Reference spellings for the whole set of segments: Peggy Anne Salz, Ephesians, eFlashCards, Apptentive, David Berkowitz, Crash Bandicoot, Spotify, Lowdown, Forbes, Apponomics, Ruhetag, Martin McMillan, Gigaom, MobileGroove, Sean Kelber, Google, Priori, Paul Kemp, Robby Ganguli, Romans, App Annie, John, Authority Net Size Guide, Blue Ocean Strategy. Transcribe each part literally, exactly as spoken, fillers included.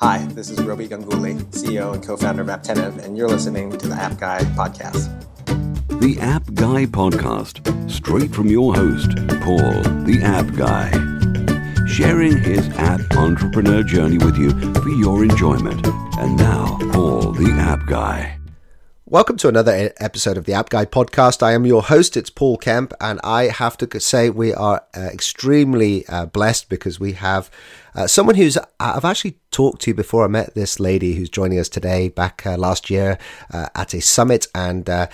Hi, this is Robby Ganguli, C E O and co-founder of Apptentive, and you're listening to the App Guy Podcast. The App Guy Podcast, straight from your host, Paul, the App Guy, sharing his app entrepreneur journey with you for your enjoyment. And now, Paul, the App Guy. Welcome to another episode of the App Guy Podcast. I am your host, it's Paul Kemp, and I have to say we are uh, extremely uh, blessed because we have Uh, someone who's I've actually talked to before. I met this lady who's joining us today back uh, last year uh, at a summit and uh,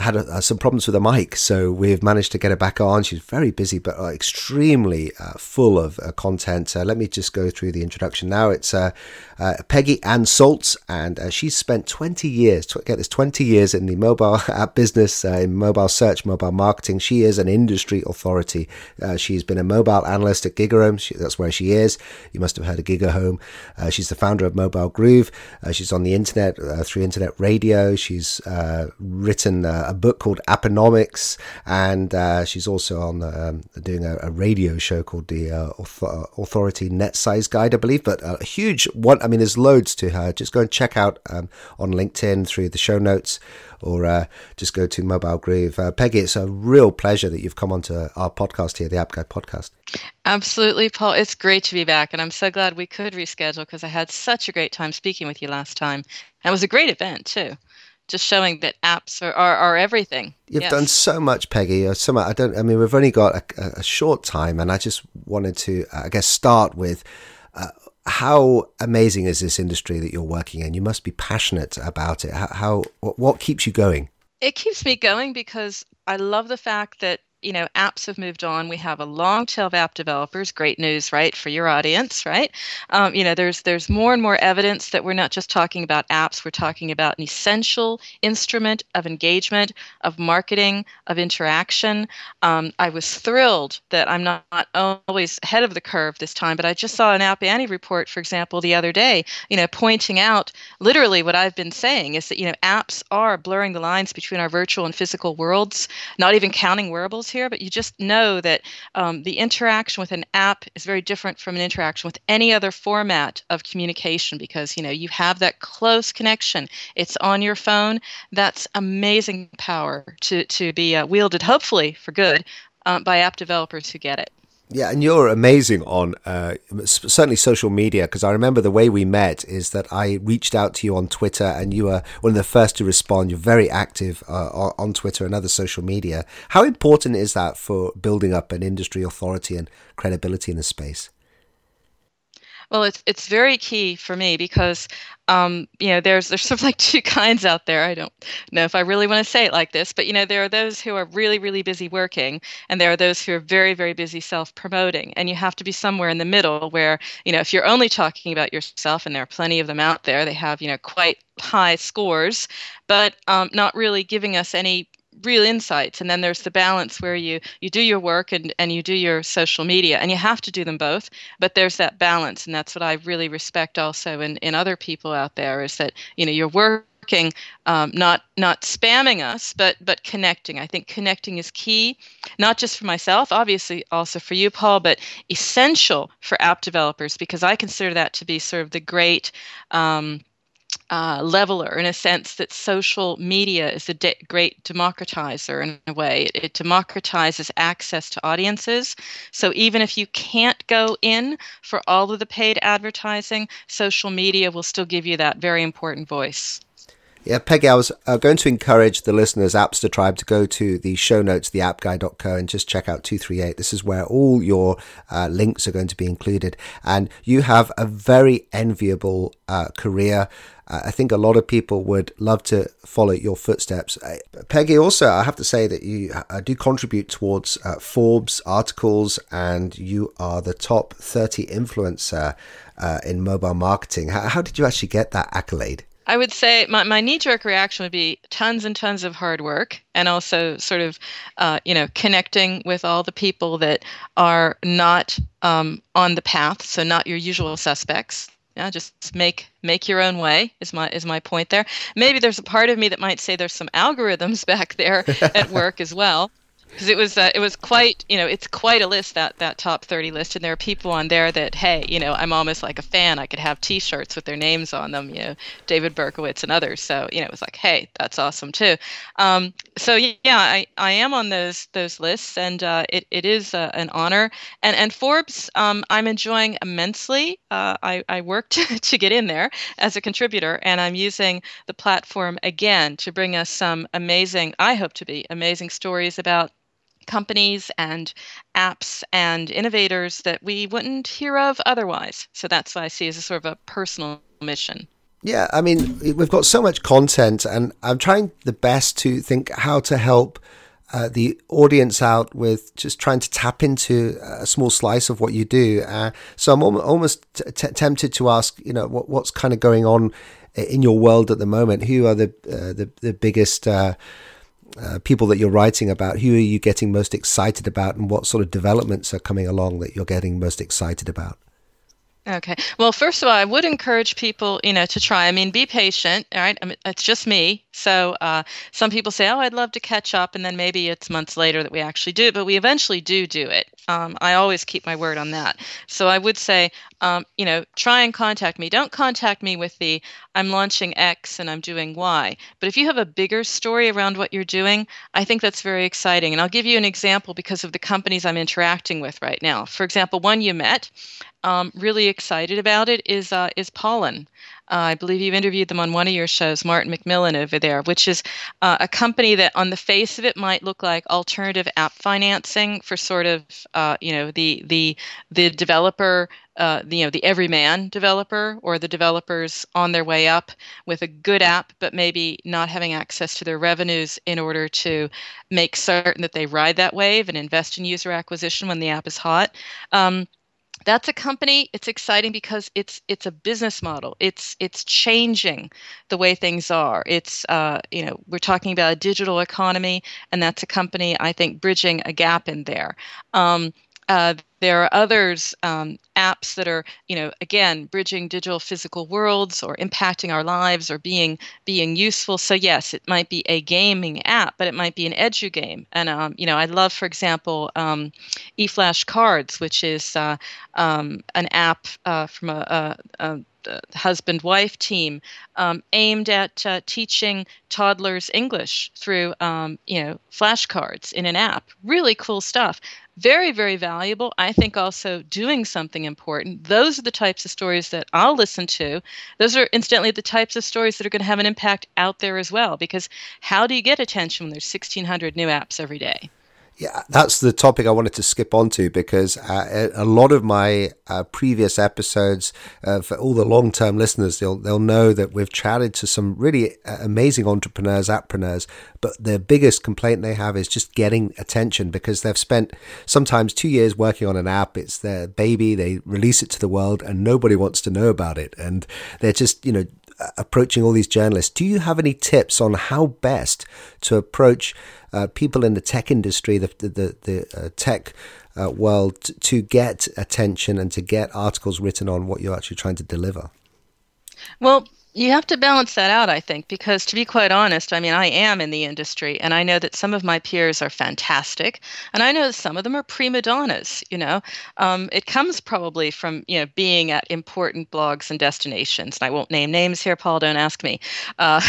had uh, some problems with the mic. So we've managed to get her back on. She's very busy, but uh, extremely uh, full of uh, content. Uh, let me just go through the introduction now. It's uh, uh, Peggy Anne Salz, and uh, she's spent twenty years, tw- get this, twenty years in the mobile app business, uh, in mobile search, mobile marketing. She is an industry authority. Uh, she's been a mobile analyst at Gigaom. She, that's where she is. You must have heard of Gigaom. Uh, she's the founder of Mobile Groove. Uh, she's on the internet uh, through internet radio. She's uh, written uh, a book called Apponomics, and uh, she's also on um, doing a, a radio show called the uh, Author- Authority Net Size Guide, I believe. But a huge one. I mean, there's loads to her. Just go and check out um, on LinkedIn through the show notes, or uh, just go to Mobile Groove. Uh, Peggy, it's a real pleasure that you've come onto our podcast here, the App Guy Podcast. Absolutely, Paul. It's great to be back, and I'm so glad we could reschedule because I had such a great time speaking with you last time. And it was a great event, too. Just showing that apps are, are, are everything. You've yes. done so much, Peggy. So much. I don't. I mean, we've only got a, a short time, and I just wanted to, I guess, start with uh, how amazing is this industry that you're working in? You must be passionate about it. How, how what keeps you going? It keeps me going because I love the fact that, you know, apps have moved on. We have a long tail of app developers. Great news, right, for your audience, right? Um, you know, there's there's more and more evidence that we're not just talking about apps. We're talking about an essential instrument of engagement, of marketing, of interaction. Um, I was thrilled that I'm not, not always ahead of the curve this time, but I just saw an App Annie report, for example, the other day, you know, pointing out literally what I've been saying is that, you know, apps are blurring the lines between our virtual and physical worlds, not even counting wearables here, but you just know that um, the interaction with an app is very different from an interaction with any other format of communication because, you know, you have that close connection. It's on your phone. That's amazing power to, to be uh, wielded, hopefully for good, um, by app developers who get it. Yeah, and you're amazing on uh, certainly social media, because I remember the way we met is that I reached out to you on Twitter and you were one of the first to respond. You're very active uh, on Twitter and other social media. How important is that for building up an industry authority and credibility in the space? Well, it's it's very key for me because, um, you know, there's there's sort of like two kinds out there. I don't know if I really want to say it like this, but, you know, there are those who are really, really busy working and there are those who are very, very busy self-promoting. And you have to be somewhere in the middle where, you know, if you're only talking about yourself, and there are plenty of them out there, they have, you know, quite high scores, but um, not really giving us any real insights. And then there's the balance where you you do your work and, and you do your social media, and you have to do them both, but there's that balance. And that's what I really respect also in, in other people out there is that, you know, you're working, um, not not spamming us, but but connecting. I think connecting is key, not just for myself, obviously also for you, Paul, but essential for app developers, because I consider that to be sort of the great um Uh, leveler, in a sense that social media is a de- great democratizer in a way. It, it democratizes access to audiences. So even if you can't go in for all of the paid advertising, social media will still give you that very important voice. Yeah, Peggy, I was uh, going to encourage the listeners, Apps to Tribe, to go to the show notes, the app guy dot co, and just check out two thirty-eight. This is where all your uh, links are going to be included. And you have a very enviable uh, career. Uh, I think a lot of people would love to follow your footsteps. Uh, Peggy, also, I have to say that you uh, do contribute towards uh, Forbes articles, and you are the top thirty influencer uh, in mobile marketing. How, how did you actually get that accolade? I would say my, my knee-jerk reaction would be tons and tons of hard work, and also sort of, uh, you know, connecting with all the people that are not um, on the path, so not your usual suspects. Yeah, just make make your own way is my is my point there. Maybe there's a part of me that might say there's some algorithms back there at work as well. Because it was uh, it was quite, you know, it's quite a list, that, that top thirty list. And there are people on there that, hey, you know, I'm almost like a fan. I could have T-shirts with their names on them, you know, David Berkowitz and others. So, you know, it was like, hey, that's awesome, too. Um, so, yeah, I, I am on those those lists. And uh, it, it is uh, an honor. And and Forbes, um, I'm enjoying immensely. Uh, I, I worked to get in there as a contributor. And I'm using the platform, again, to bring us some amazing, I hope to be amazing stories about companies and apps and innovators that we wouldn't hear of otherwise. So that's what I see as a sort of a personal mission. Yeah, I mean, we've got so much content, and I'm trying the best to think how to help uh, the audience out with just trying to tap into a small slice of what you do. Uh, so I'm almost t- t- tempted to ask, you know, what, what's kind of going on in your world at the moment? Who are the uh, the, the biggest uh Uh, people that you're writing about? Who are you getting most excited about, and what sort of developments are coming along that you're getting most excited about? Okay. Well, first of all, I would encourage people, you know, to try. I mean, be patient, all right? I mean, it's just me. So uh, some people say, oh, I'd love to catch up, and then maybe it's months later that we actually do it, but we eventually do do it. Um, I always keep my word on that. So I would say, um, you know, try and contact me. Don't contact me with the, I'm launching X and I'm doing Y. But if you have a bigger story around what you're doing, I think that's very exciting. And I'll give you an example because of the companies I'm interacting with right now. For example, one you met, Um, really excited about it is uh, is Pollen. Uh, I believe you interviewed them on one of your shows, Martin McMillan over there, which is uh, a company that on the face of it might look like alternative app financing for sort of, uh, you know, the the the developer, uh, the, you know, the everyman developer or the developers on their way up with a good app, but maybe not having access to their revenues in order to make certain that they ride that wave and invest in user acquisition when the app is hot. Um, That's a company. It's exciting because it's it's a business model. It's it's changing the way things are. It's uh, you know, we're talking about a digital economy, and that's a company I think bridging a gap in there. Um, uh, There are others, um, apps that are, you know, again, bridging digital physical worlds or impacting our lives or being being useful. So, yes, it might be a gaming app, but it might be an edu game. And, um, you know, I love, for example, um, eFlashCards, which is uh, um, an app uh, from a, a, a husband-wife team um, aimed at uh, teaching toddlers English through, um, you know, flashcards in an app. Really cool stuff. Very, very valuable. I I think also doing something important. Those are the types of stories that I'll listen to. Those are incidentally the types of stories that are going to have an impact out there as well, because how do you get attention when there's sixteen hundred new apps every day? Yeah, that's the topic I wanted to skip on to, because uh, a lot of my uh, previous episodes, uh, for all the long-term listeners, they'll they'll know that we've chatted to some really uh, amazing entrepreneurs, appreneurs, but their biggest complaint they have is just getting attention, because they've spent sometimes two years working on an app. It's their baby. They release it to the world and nobody wants to know about it. And they're just, you know, approaching all these journalists. Do you have any tips on how best to approach uh, people in the tech industry, the the, the uh, tech uh, world, to get attention and to get articles written on what you're actually trying to deliver? Well, you have to balance that out, I think, because to be quite honest, I mean, I am in the industry, and I know that some of my peers are fantastic, and I know that some of them are prima donnas, you know. Um, it comes probably from, you know, being at important blogs and destinations. And I won't name names here, Paul, don't ask me. Uh,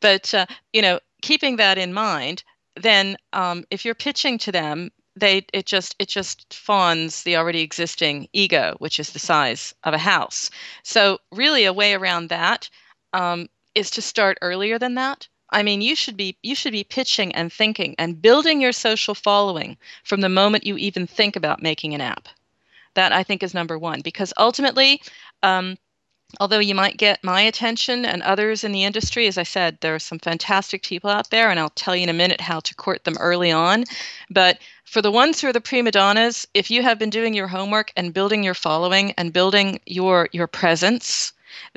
but, uh, you know, keeping that in mind, then um, if you're pitching to them, They it just it just fawns the already existing ego, which is the size of a house. So really, a way around that um, is to start earlier than that. I mean, you should be you should be pitching and thinking and building your social following from the moment you even think about making an app. That, I think, is number one, because ultimately, um, although you might get my attention and others in the industry, as I said, there are some fantastic people out there, and I'll tell you in a minute how to court them early on. But for the ones who are the prima donnas, if you have been doing your homework and building your following and building your your presence,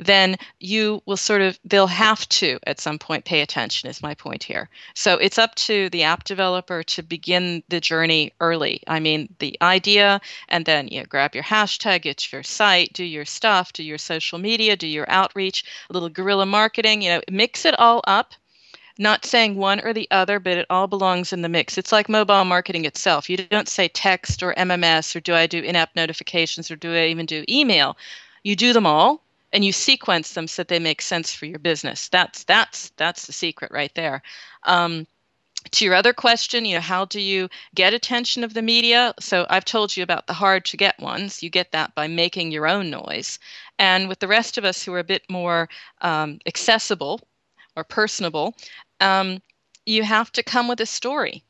then you will sort of, they'll have to at some point pay attention, is my point here. So it's up to the app developer to begin the journey early. I mean, the idea, and then you know, grab your hashtag, get your site, do your stuff, do your social media, do your outreach, a little guerrilla marketing, you know, mix it all up. not saying one or the other, but it all belongs in the mix. It's like mobile marketing itself. You don't say text or M M S or do I do in-app notifications or do I even do email? You do them all and you sequence them so that they make sense for your business. That's that's that's the secret right there. Um, To your other question, you know, how do you get attention of the media? So I've told you about the hard to get ones. You get that by making your own noise. And with the rest of us who are a bit more um, accessible or personable, um, you have to come with a story.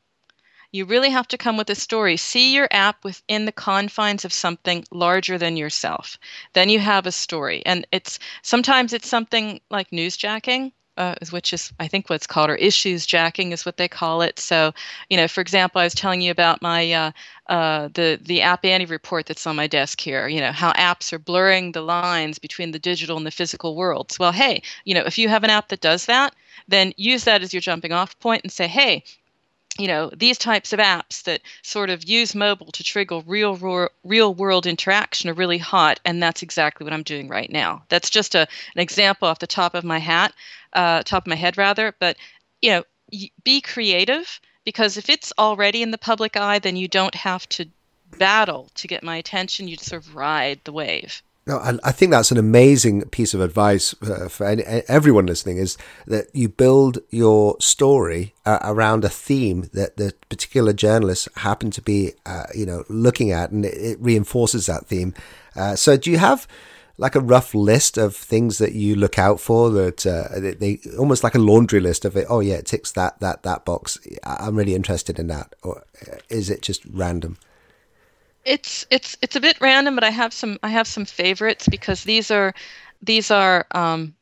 You really have to come with a story. See your app within the confines of something larger than yourself. Then you have a story. And it's sometimes it's something like newsjacking. Uh, which is, I think, what's called, or issues jacking is what they call it. So, you know, for example, I was telling you about my uh, uh, the the App Annie report that's on my desk here. You know, how apps are blurring the lines between the digital and the physical worlds. Well, hey, you know, if you have an app that does that, then use that as your jumping off point and say, hey, you know, these types of apps that sort of use mobile to trigger real real world interaction are really hot, and that's exactly what I'm doing right now. That's just a an example off the top of my hat. Uh, top of my head rather, but you know, be creative, because if it's already in the public eye, then you don't have to battle to get my attention. You sort of ride the wave. No, and I think that's an amazing piece of advice uh, for any, everyone listening, is that you build your story uh, around a theme that the particular journalists happen to be, uh, you know, looking at, and it, it reinforces that theme. Uh, so, do you have like a rough list of things that you look out for that uh, they, they almost like a laundry list of it? Oh yeah, it ticks that, that, that box. I'm really interested in that. Or is it just random? It's, it's, it's a bit random, but I have some, I have some favorites, because these are, these are, um,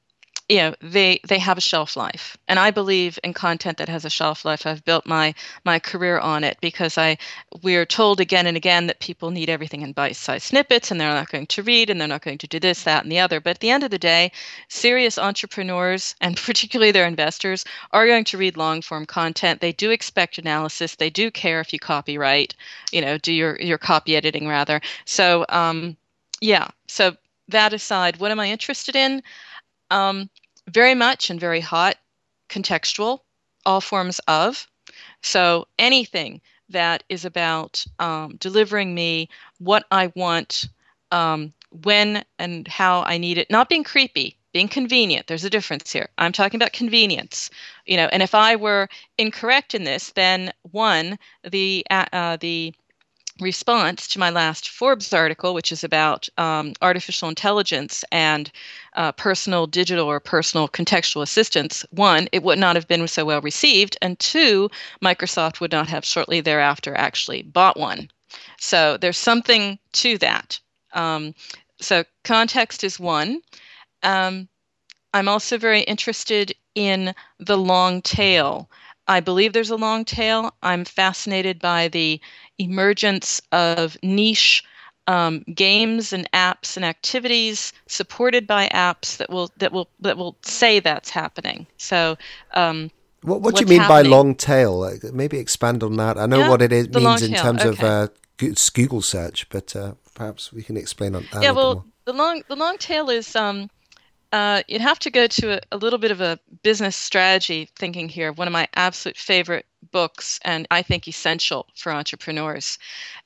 you know, they, they have a shelf life, and I believe in content that has a shelf life. I've built my my career on it, because I we're told again and again that people need everything in bite-sized snippets, and they're not going to read, and they're not going to do this, that, and the other. But at the end of the day, serious entrepreneurs, and particularly their investors, are going to read long-form content. They do expect analysis. They do care if you copyright, you know, do your, your copy editing rather. So, um, yeah, so that aside, what am I interested in? Um, very much and very hot, contextual, all forms of. So anything that is about um, delivering me what I want, um, when and how I need it, not being creepy, being convenient. There's a difference here. I'm talking about convenience, you know, and if I were incorrect in this, then one, the, uh, the response to my last Forbes article, which is about um, artificial intelligence and uh, personal digital or personal contextual assistance, one, it would not have been so well received, and two, Microsoft would not have shortly thereafter actually bought one. So there's something to that. Um, so context is one. Um, I'm also very interested in the long tail. I believe there's a long tail. I'm fascinated by the emergence of niche um, games and apps and activities supported by apps that will that will that will say that's happening. So, um, what what do you mean happening by long tail? Maybe expand on that. I know yeah, what it is, means in tail. terms okay. of uh, Google search, but uh, perhaps we can explain on that. Yeah, a well, more. the long the long tail is. Um, Uh, you'd have to go to a, a little bit of a business strategy thinking here. One of my absolute favorite books, and I think essential for entrepreneurs,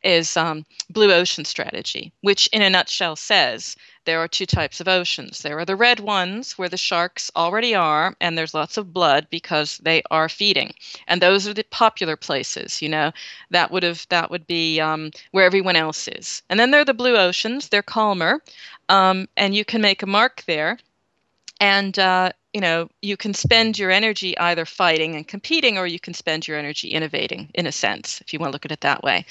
is um, Blue Ocean Strategy, which in a nutshell says there are two types of oceans. There are the red ones, where the sharks already are, and there's lots of blood because they are feeding. And those are the popular places, you know, that would have that would be um, where everyone else is. And then there are the blue oceans. They're calmer, um, and you can make a mark there. And, uh, you know, you can spend your energy either fighting and competing, or you can spend your energy innovating, in a sense, if you want to look at it that way.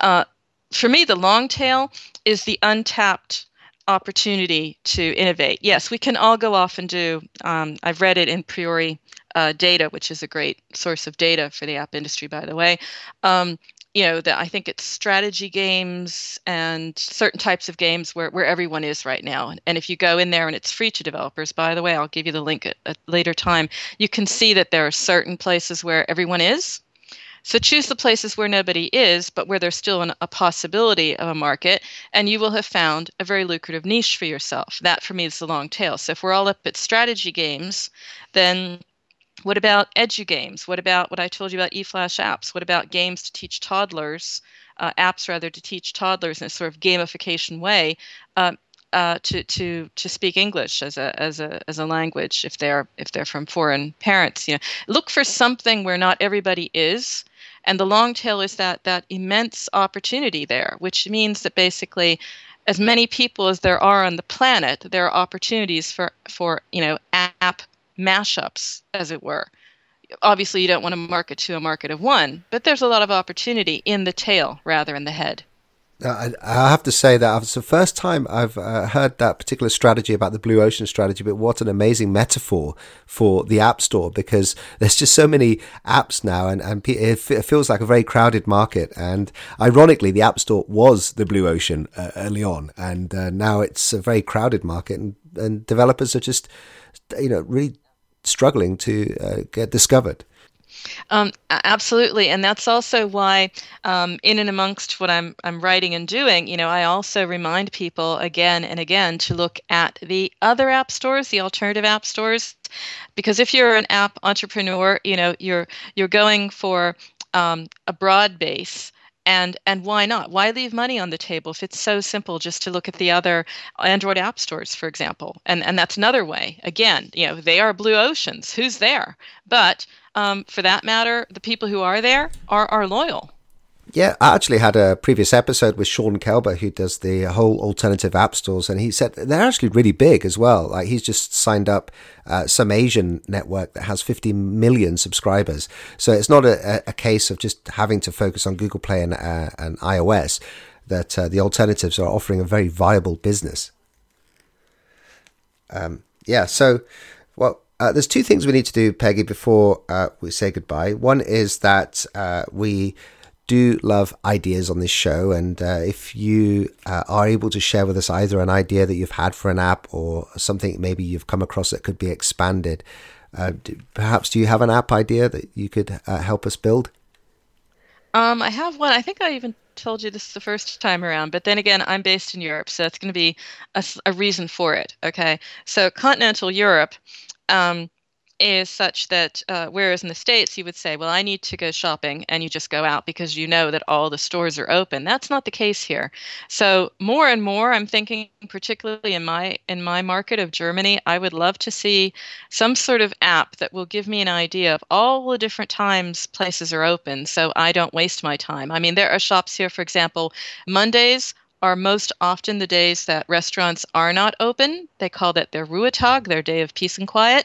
Uh, for me, the long tail is the untapped opportunity to innovate. Yes, we can all go off and do, um, I've read it in Priori uh, data, which is a great source of data for the app industry, by the way. Um, you know, the, I think it's strategy games and certain types of games where, where everyone is right now. And, and if you go in there, and it's free to developers, by the way, I'll give you the link at a later time, you can see that there are certain places where everyone is. So choose the places where nobody is, but where there's still an, a possibility of a market, and you will have found a very lucrative niche for yourself. That, for me, is the long tail. So if we're all up at strategy games, then What about edu-games? What about what I told you about eFlash apps? What about games to teach toddlers, uh, apps rather to teach toddlers in a sort of gamification way uh, uh, to to to speak English as a as a as a language if they're if they're from foreign parents? You know, look for something where not everybody is, and the long tail is that that immense opportunity there, which means that basically, as many people as there are on the planet, there are opportunities for for you know app mashups, as it were. Obviously, you don't want to market to a market of one, but there's a lot of opportunity in the tail rather than the head. Uh, I, I have to say that it's the first time I've uh, heard that particular strategy about the Blue Ocean strategy, but what an amazing metaphor for the App Store, because there's just so many apps now, and, and it, it feels like a very crowded market. And ironically, the App Store was the Blue Ocean uh, early on, and uh, now it's a very crowded market, and, and developers are just, you know, really struggling to uh, get discovered. Um, absolutely, and that's also why, um, in and amongst what I'm I'm writing and doing, you know, I also remind people again and again to look at the other app stores, the alternative app stores, because if you're an app entrepreneur, you know, you're you're going for um, a broad base. And and why not? Why leave money on the table if it's so simple just to look at the other Android app stores, for example? And and that's another way. Again, you know, they are blue oceans. Who's there? But um, for that matter, the people who are there are are loyal. Yeah, I actually had a previous episode with Sean Kelber, who does the whole alternative app stores, and he said they're actually really big as well. Like, he's just signed up uh, some Asian network that has fifty million subscribers. So it's not a, a case of just having to focus on Google Play and, uh, and iOS, that uh, the alternatives are offering a very viable business. Um, yeah, so, well... Uh, there's two things we need to do, Peggy, before uh, we say goodbye. One is that uh, we do love ideas on this show. And uh, if you uh, are able to share with us either an idea that you've had for an app or something maybe you've come across that could be expanded, uh, do, perhaps do you have an app idea that you could uh, help us build? Um, I have one. I think I even told you this the first time around, but then again, I'm based in Europe, so that's going to be a, a reason for it. Okay. So continental Europe Um, is such that uh, whereas in the States you would say, well, I need to go shopping, and you just go out because you know that all the stores are open. That's not the case here. So more and more I'm thinking, particularly in my in my market of Germany, I would love to see some sort of app that will give me an idea of all the different times places are open so I don't waste my time. I mean, there are shops here, for example, Mondays are most often the days that restaurants are not open. They call that their Ruhetag, their day of peace and quiet,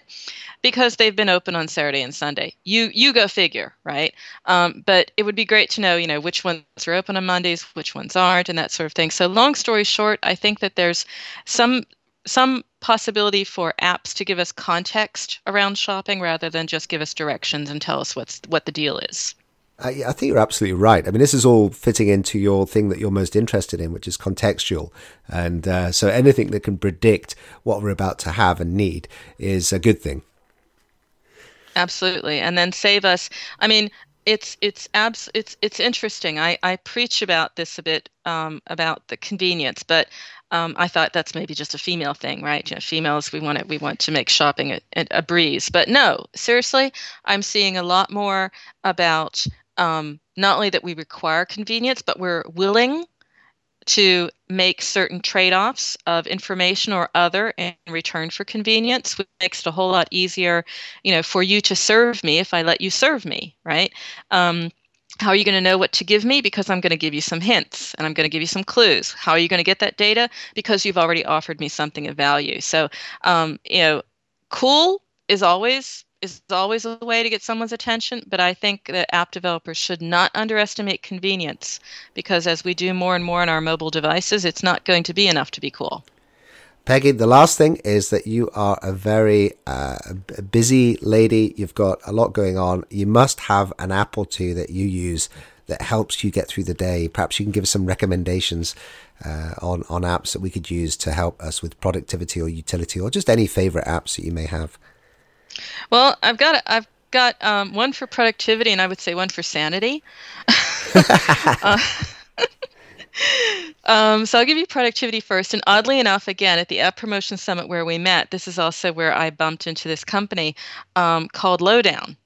because they've been open on Saturday and Sunday. You you go figure, right? Um, but it would be great to know, you know, which ones are open on Mondays, which ones aren't, and that sort of thing. So long story short, I think that there's some some possibility for apps to give us context around shopping rather than just give us directions and tell us what's what the deal is. I, I think you're absolutely right. I mean, this is all fitting into your thing that you're most interested in, which is contextual. And uh, so anything that can predict what we're about to have and need is a good thing. Absolutely. And then save us. I mean, it's it's abs- it's it's interesting. I, I preach about this a bit, um, about the convenience, but um, I thought that's maybe just a female thing, right? You know, females, we want to, we want to make shopping a, a breeze. But no, seriously, I'm seeing a lot more about... Um, not only that we require convenience, but we're willing to make certain trade-offs of information or other in return for convenience, which makes it a whole lot easier, you know, for you to serve me if I let you serve me, right? Um, how are you going to know what to give me? Because I'm going to give you some hints and I'm going to give you some clues. How are you going to get that data? Because you've already offered me something of value. So, um, you know, cool is always... is always a way to get someone's attention, but I think that app developers should not underestimate convenience, because as we do more and more on our mobile devices, it's not going to be enough to be cool. Peggy, the last thing is that you are a very uh, busy lady. You've got a lot going on. You must have an app or two that you use that helps you get through the day. Perhaps you can give us some recommendations uh, on, on apps that we could use to help us with productivity or utility, or just any favorite apps that you may have. Well, I've got I've got um, one for productivity, and I would say one for sanity. uh, Um, so I'll give you productivity first. And oddly enough, again, at the App Promotion Summit where we met, this is also where I bumped into this company um, called Lowdown.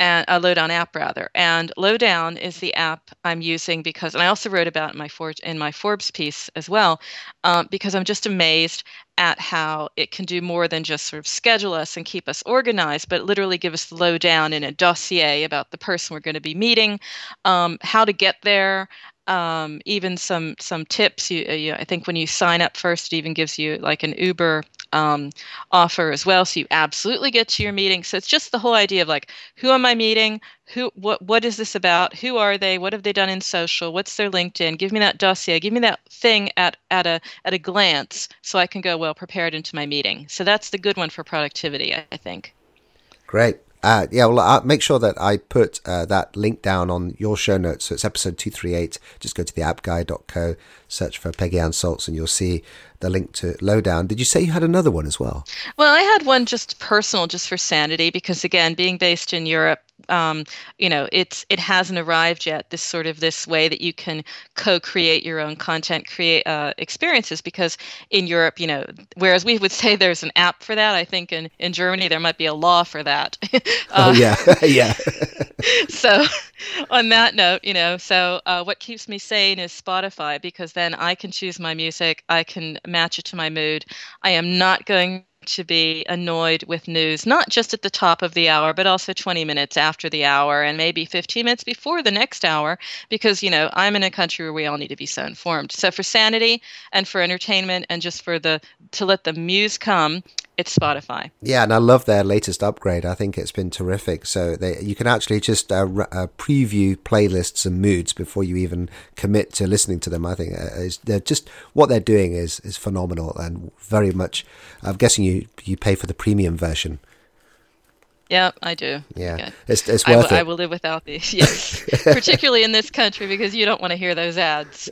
And a Lowdown app rather, and Lowdown is the app I'm using because, and I also wrote about in my For- in my Forbes piece as well, um, because I'm just amazed at how it can do more than just sort of schedule us and keep us organized, but literally give us the lowdown in a dossier about the person we're going to be meeting, um, how to get there. Um, even some some tips. You, you, I think when you sign up first, it even gives you like an Uber um, offer as well. So you absolutely get to your meeting. So it's just the whole idea of like, who am I meeting? Who? What? What is this about? Who are they? What have they done in social? What's their LinkedIn? Give me that dossier. Give me that thing at at a at a glance, so I can go well prepared into my meeting. So that's the good one for productivity, I, I think. Great. Uh, yeah, well, I'll make sure that I put uh, that link down on your show notes. So it's episode two thirty-eight. Just go to the app guy dot co, search for Peggy Anne Salz, and you'll see the link to Lowdown. Did you say you had another one as well? Well, I had one just personal, just for sanity, because, again, being based in Europe, um, you know, it's it hasn't arrived yet, this sort of this way that you can co-create your own content create uh, experiences, because in Europe, you know, whereas we would say there's an app for that, I think in, in Germany there might be a law for that. uh, oh, yeah, yeah. So on that note, you know, so uh, what keeps me sane is Spotify, because then I can choose my music, I can match it to my mood. I am not going to be annoyed with news, not just at the top of the hour, but also twenty minutes after the hour and maybe fifteen minutes before the next hour, because, you know, I'm in a country where we all need to be so informed. So for sanity and for entertainment and just for the to let the muse come, it's Spotify. Yeah, and I love their latest upgrade. I think it's been terrific. So they, you can actually just uh, re- uh, preview playlists and moods before you even commit to listening to them. I think uh, is, they're just what they're doing is is phenomenal and very much. I'm guessing you you pay for the premium version. Yeah, I do. Yeah, okay. it's it's worth I w- it. I will live without these. Yes, particularly in this country, because you don't want to hear those ads.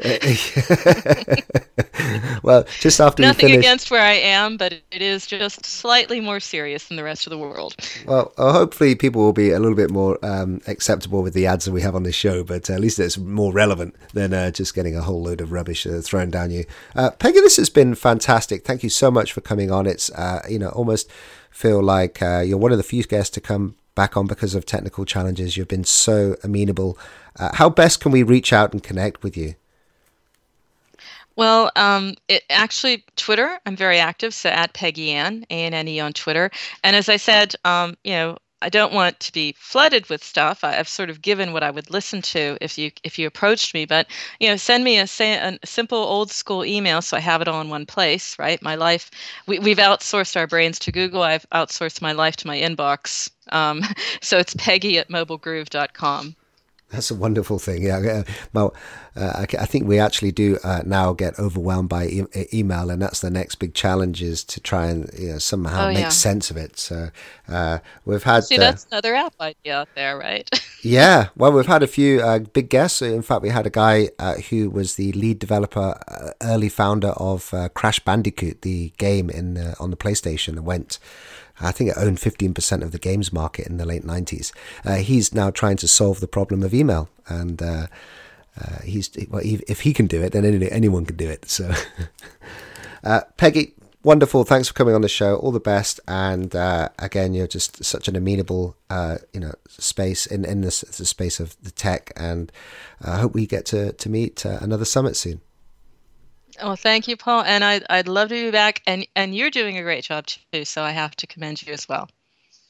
Well, just after nothing we finish, against where I am, but it is just slightly more serious than the rest of the world. Well, hopefully people will be a little bit more um, acceptable with the ads that we have on this show, but at least it's more relevant than uh, just getting a whole load of rubbish uh, thrown down you. Uh, Peggy, this has been fantastic. Thank you so much for coming on. It's uh, you know almost. feel like uh, you're one of the few guests to come back on because of technical challenges. You've been so amenable. Uh, how best can we reach out and connect with you? Well, um, it actually, Twitter, I'm very active. So at Peggy Anne, A N N E on Twitter. And as I said, um, you know, I don't want to be flooded with stuff. I've sort of given what I would listen to if you if you approached me. But, you know, send me a, a simple old school email so I have it all in one place, right? My life, we, we've outsourced our brains to Google. I've outsourced my life to my inbox. Um, so it's Peggy at mobile groove dot com. That's a wonderful thing. Yeah, well, uh, I think we actually do uh, now get overwhelmed by e- email, and that's the next big challenge, is to try and you know, somehow oh, make yeah. sense of it. So uh, we've had see that's uh, another app idea out there, right? Yeah. Well, we've had a few uh, big guests. In fact, we had a guy uh, who was the lead developer, uh, early founder of uh, Crash Bandicoot, the game in the, on the PlayStation, that went. I think it owned fifteen percent of the games market in the late nineties. Uh, he's now trying to solve the problem of email. And uh, uh, he's well, he, if he can do it, then any, anyone can do it. So, uh, Peggy, wonderful. Thanks for coming on the show. All the best. And uh, again, you're just such an amenable uh, you know, space in, in this, the space of the tech. And I uh, hope we get to, to meet uh, another summit soon. Well, thank you, Paul. And I, I'd love to be back. And, and you're doing a great job, too. So I have to commend you as well.